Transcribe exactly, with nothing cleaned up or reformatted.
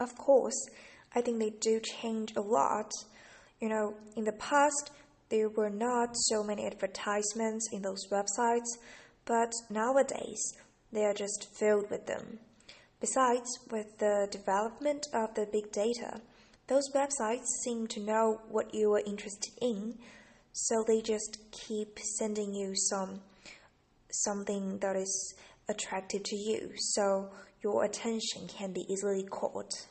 Of course, I think they do change a lot. You know, in the past, there were not so many advertisements in those websites, but nowadays, they are just filled with them. Besides, with the development of the big data, those websites seem to know what you are interested in, so they just keep sending you some something that is attractive to you, so your attention can be easily caught.